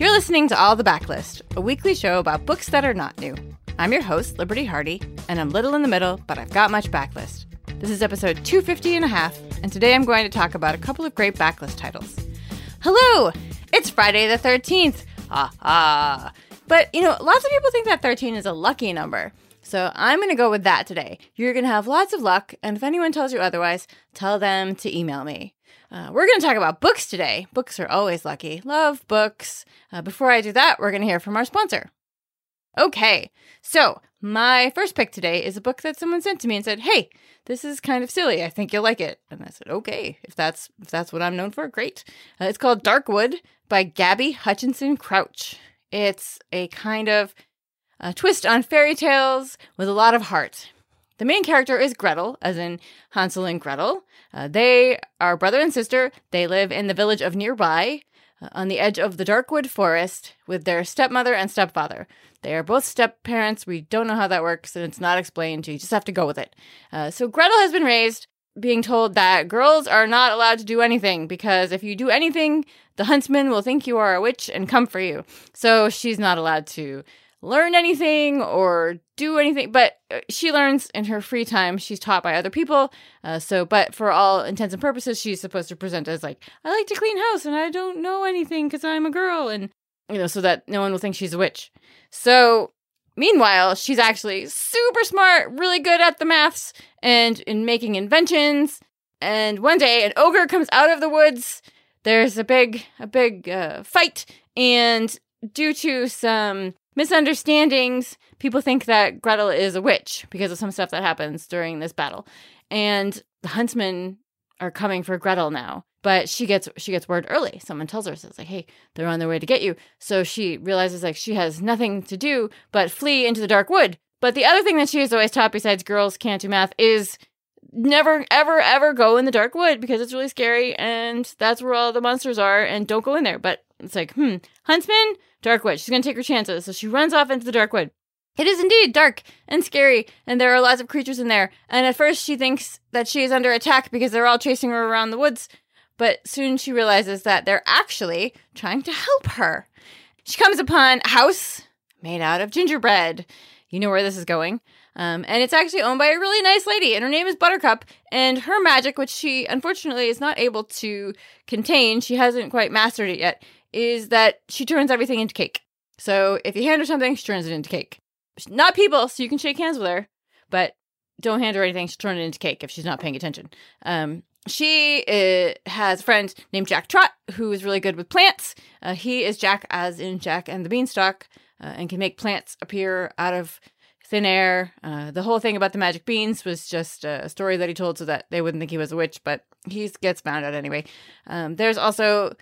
You're listening to All the Backlist, a weekly show about books that are not new. I'm your host, Liberty Hardy, and I'm little in the middle, but I've got much backlist. This is episode 250 and a half, and today I'm going to talk about a couple of great backlist titles. Hello! It's Friday the 13th! Ha ha! But, you know, lots of people think that 13 is a lucky number, so I'm going to go with that today. You're going to have lots of luck, and if anyone tells you otherwise, tell them to email me. We're going to talk about books today. Books are always lucky. Love books. Before I do that, we're going to hear from our sponsor. Okay, so my first pick today is a book that someone sent to me and said, hey, this is kind of silly. I think you'll like it. And I said, okay, if that's what I'm known for, great. It's called Darkwood by Gabby Hutchinson Crouch. It's a kind of twist on fairy tales with a lot of heart. The main character is Gretel, as in Hansel and Gretel. They are brother and sister. They live in the village of nearby, on the edge of the Darkwood forest, with their stepmother and stepfather. They are both step-parents. We don't know how that works, and it's not explained. You just have to go with it. So Gretel has been raised being told that girls are not allowed to do anything, because if you do anything, the huntsman will think you are a witch and come for you. So she's not allowed to learn anything or do anything, but she learns in her free time. She's taught by other people, but for all intents and purposes, she's supposed to present as like, I like to clean house and I don't know anything because I'm a girl, and you know, so that no one will think she's a witch. So meanwhile, she's actually super smart, really good at the maths and in making inventions. And one day, an ogre comes out of the woods. There's a big fight, and due to some misunderstandings, people think that Gretel is a witch because of some stuff that happens during this battle. And the huntsmen are coming for Gretel now, but she gets word early. Someone tells her, says like, hey, they're on their way to get you. So she realizes like she has nothing to do but flee into the dark wood. But the other thing that she is always taught, besides girls can't do math, is never, ever, ever go in the dark wood because it's really scary and that's where all the monsters are, and don't go in there. But it's like, huntsman, Darkwood. She's going to take her chances. So she runs off into the Darkwood. It is indeed dark and scary, and there are lots of creatures in there. And at first she thinks that she is under attack because they're all chasing her around the woods. But soon she realizes that they're actually trying to help her. She comes upon a house made out of gingerbread. You know where this is going. And it's actually owned by a really nice lady, and her name is Buttercup, and her magic, which she unfortunately is not able to contain, she hasn't quite mastered it yet, is that she turns everything into cake. So if you hand her something, she turns it into cake. Not people, so you can shake hands with her, but don't hand her anything, she'll turn it into cake if she's not paying attention. She has a friend named Jack Trot, who is really good with plants. He is Jack, as in Jack and the Beanstalk, and can make plants appear out of thin air. The whole thing about the magic beans was just a story that he told so that they wouldn't think he was a witch, but he gets found out anyway. There's also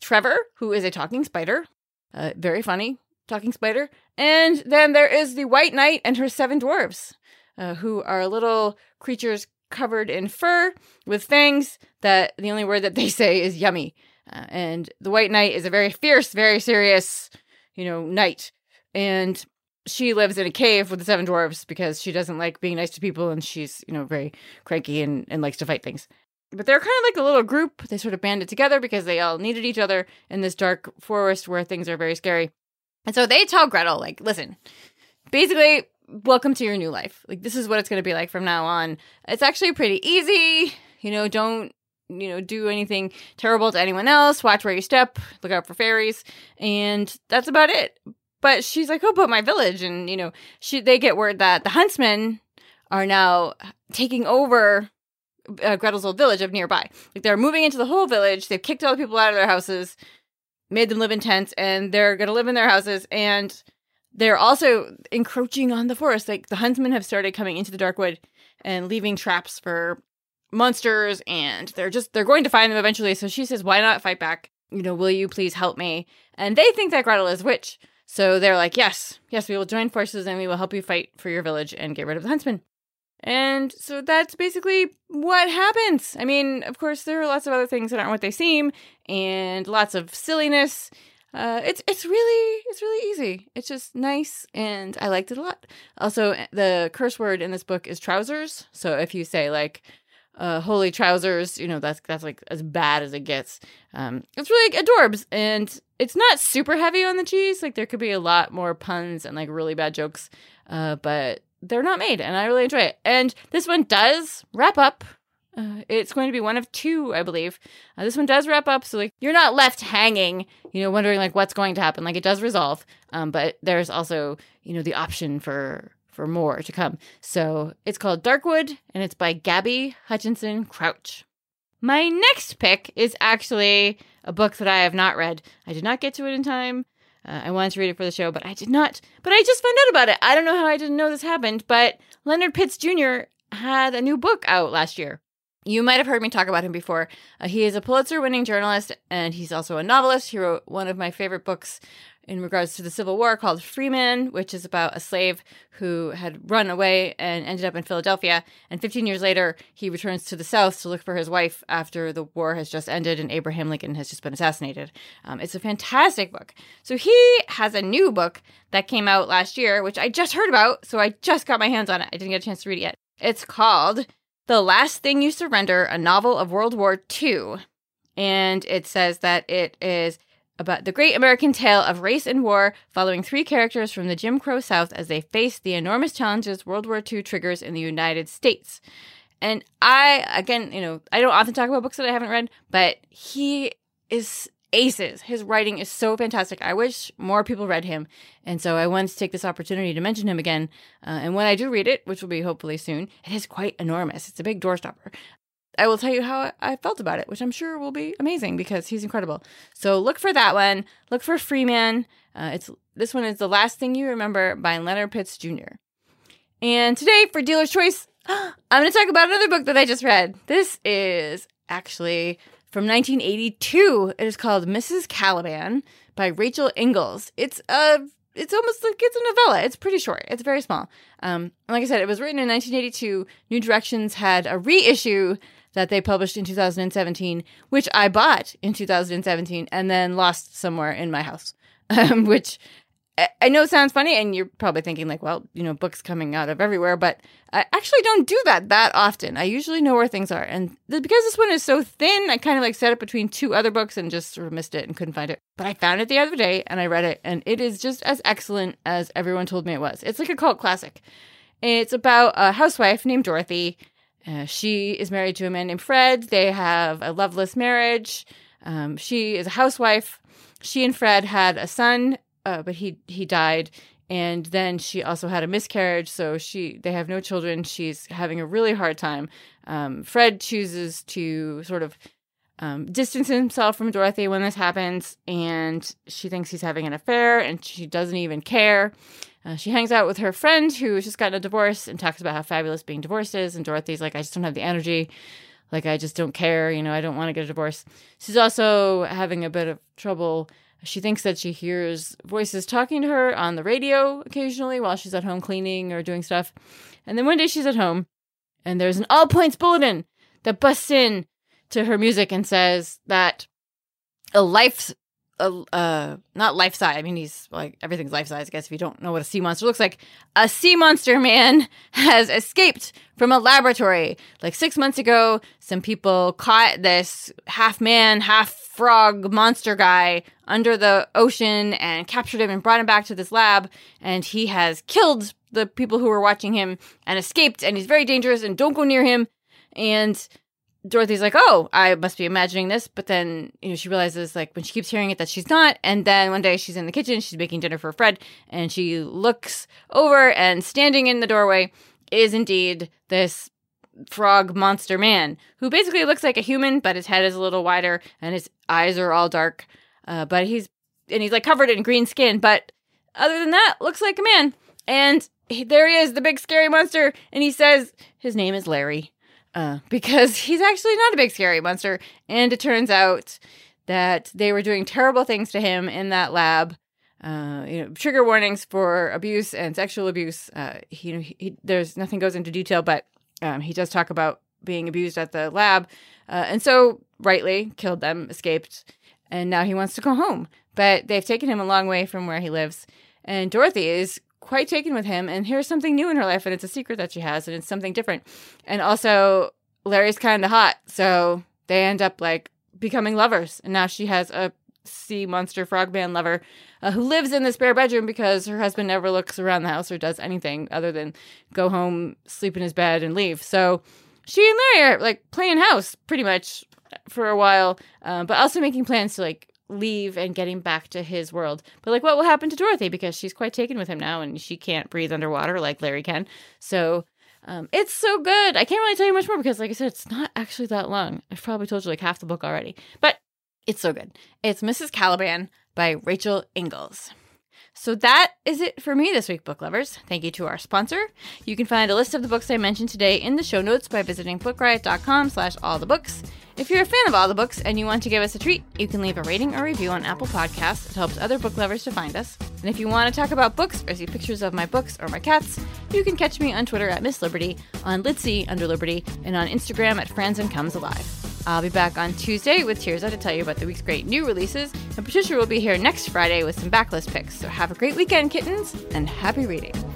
Trevor, who is a talking spider, very funny talking spider. And then there is the White Knight and her 7 dwarves, who are little creatures covered in fur with fangs that the only word that they say is yummy. And the White Knight is a very fierce, very serious, knight. And she lives in a cave with the 7 dwarves because she doesn't like being nice to people, and she's, very cranky and likes to fight things. But they're kind of like a little group. They sort of banded together because they all needed each other in this dark forest where things are very scary. And so they tell Gretel, like, listen, basically, welcome to your new life. Like, this is what it's going to be like from now on. It's actually pretty easy. Don't, do anything terrible to anyone else. Watch where you step. Look out for fairies. And that's about it. But she's like, oh, but my village. And, they get word that the huntsmen are now taking over Gretel's old village of nearby. Like, they're moving into the whole village. They've kicked all the people out of their houses, made them live in tents, and they're going to live in their houses. And They're also encroaching on the forest. Like, the huntsmen have started coming into the Darkwood and leaving traps for monsters, and they're going to find them eventually. So she says, why not fight back? You know, will you please help me? And they think that Gretel is a witch. So they're like, yes, we will join forces and we will help you fight for your village and get rid of the huntsmen. And so that's basically what happens. I mean, of course, there are lots of other things that aren't what they seem, and lots of silliness. It's really easy. It's just nice, and I liked it a lot. Also, the curse word in this book is trousers. So if you say, like, holy trousers, you know, that's like as bad as it gets. It's really adorbs, and it's not super heavy on the cheese. Like, there could be a lot more puns and, like, really bad jokes, but they're not made, and I really enjoy it. And this one does wrap up. It's going to be one of two, I believe. This one does wrap up, so, like, you're not left hanging, you know, wondering, like, what's going to happen. Like, it does resolve, but there's also, you know, the option for more to come. So it's called Darkwood, and it's by Gabby Hutchinson Crouch. My next pick is actually a book that I have not read. I did not get to it in time. I wanted to read it for the show, but I did not. But I just found out about it. I don't know how I didn't know this happened, but Leonard Pitts Jr. had a new book out last year. You might have heard me talk about him before. He is a Pulitzer-winning journalist, and he's also a novelist. He wrote one of my favorite books in regards to the Civil War called Freeman, which is about a slave who had run away and ended up in Philadelphia. And 15 years later, he returns to the South to look for his wife after the war has just ended and Abraham Lincoln has just been assassinated. It's a fantastic book. So he has a new book that came out last year, which I just heard about, so I just got my hands on it. I didn't get a chance to read it yet. It's called The Last Thing You Surrender, a novel of World War II. And it says that it is about the great American tale of race and war, following three characters from the Jim Crow South as they face the enormous challenges World War II triggers in the United States. And I, again, you know, I don't often talk about books that I haven't read, but he is aces. His writing is so fantastic. I wish more people read him. And so I wanted to take this opportunity to mention him again. And when I do read it, which will be hopefully soon, it is quite enormous. It's a big doorstopper. I will tell you how I felt about it, which I'm sure will be amazing because he's incredible. So look for that one. Look for Freeman. This one is The Last Thing You Remember by Leonard Pitts Jr. And today for Dealer's Choice, I'm going to talk about another book that I just read. This is actually from 1982. It is called Mrs. Caliban by Rachel Ingalls. It's almost like it's a novella. It's pretty short. It's very small. Like I said, it was written in 1982. New Directions had a reissue that they published in 2017, which I bought in 2017 and then lost somewhere in my house, which I know sounds funny. And you're probably thinking, like, well, you know, books coming out of everywhere. But I actually don't do that often. I usually know where things are. And because this one is so thin, I kind of like set it between two other books and just sort of missed it and couldn't find it. But I found it the other day and I read it. And it is just as excellent as everyone told me it was. It's like a cult classic. It's about a housewife named Dorothy. She is married to a man named Fred. They have a loveless marriage. She is a housewife. She and Fred had a son, but he died, and then she also had a miscarriage, so they have no children. She's having a really hard time. Fred chooses to sort of distance himself from Dorothy when this happens, and she thinks he's having an affair, and she doesn't even care. She hangs out with her friend who's just gotten a divorce and talks about how fabulous being divorced is, and Dorothy's like, I just don't have the energy. Like, I just don't care. You know, I don't want to get a divorce. She's also having a bit of trouble. She thinks that she hears voices talking to her on the radio occasionally while she's at home cleaning or doing stuff. And then one day she's at home and there's an all points bulletin that busts in to her music and says that not life size. I mean, he's like, everything's life size, I guess, if you don't know what a sea monster looks like. A sea monster man has escaped from a laboratory. Like 6 months ago, some people caught this half man, half frog monster guy under the ocean and captured him and brought him back to this lab. And he has killed the people who were watching him and escaped. And he's very dangerous and don't go near him. And Dorothy's like, oh, I must be imagining this. But then, you know, she realizes, like, when she keeps hearing it, that she's not. And then one day she's in the kitchen, she's making dinner for Fred, and she looks over, and standing in the doorway is indeed this frog monster man who basically looks like a human, but his head is a little wider and his eyes are all dark. But he's like covered in green skin, but Other than that, looks like a man. And there he is, the big scary monster. And he says his name is Larry because he's actually not a big scary monster. And it turns out that they were doing terrible things to him in that lab. You know, trigger warnings for abuse and sexual abuse. There's nothing goes into detail, but he does talk about being abused at the lab. And so rightly killed them, escaped. And now he wants to go home. But they've taken him a long way from where he lives. And Dorothy is quite taken with him. And here's something new in her life. And it's a secret that she has. And it's something different. And also, Larry's kind of hot. So they end up, like, becoming lovers. And now she has a sea monster frogman lover who lives in the spare bedroom because her husband never looks around the house or does anything other than go home, sleep in his bed, and leave. So she and Larry are, like, playing house pretty much for a while. But also making plans to, like, leave and getting back to his world. But, like, what will happen to Dorothy? Because she's quite taken with him now, and she can't breathe underwater like Larry can. So it's so good. I can't really tell you much more because, like I said, it's not actually that long. I've probably told you, like, half the book already. But it's so good. It's Mrs. Caliban by Rachel Ingalls. So that is it for me this week, book lovers. Thank you to our sponsor. You can find a list of the books I mentioned today in the show notes by visiting bookriot.com/allthebooks. If you're a fan of All the Books and you want to give us a treat, you can leave a rating or review on Apple Podcasts. It helps other book lovers to find us. And if you want to talk about books or see pictures of my books or my cats, you can catch me on Twitter at Miss Liberty, on Litzy under Liberty, and on Instagram at Friends and Comes Alive. I'll be back on Tuesday with Tirza to tell you about the week's great new releases, and Patricia will be here next Friday with some backlist picks. So have a great weekend, kittens, and happy reading.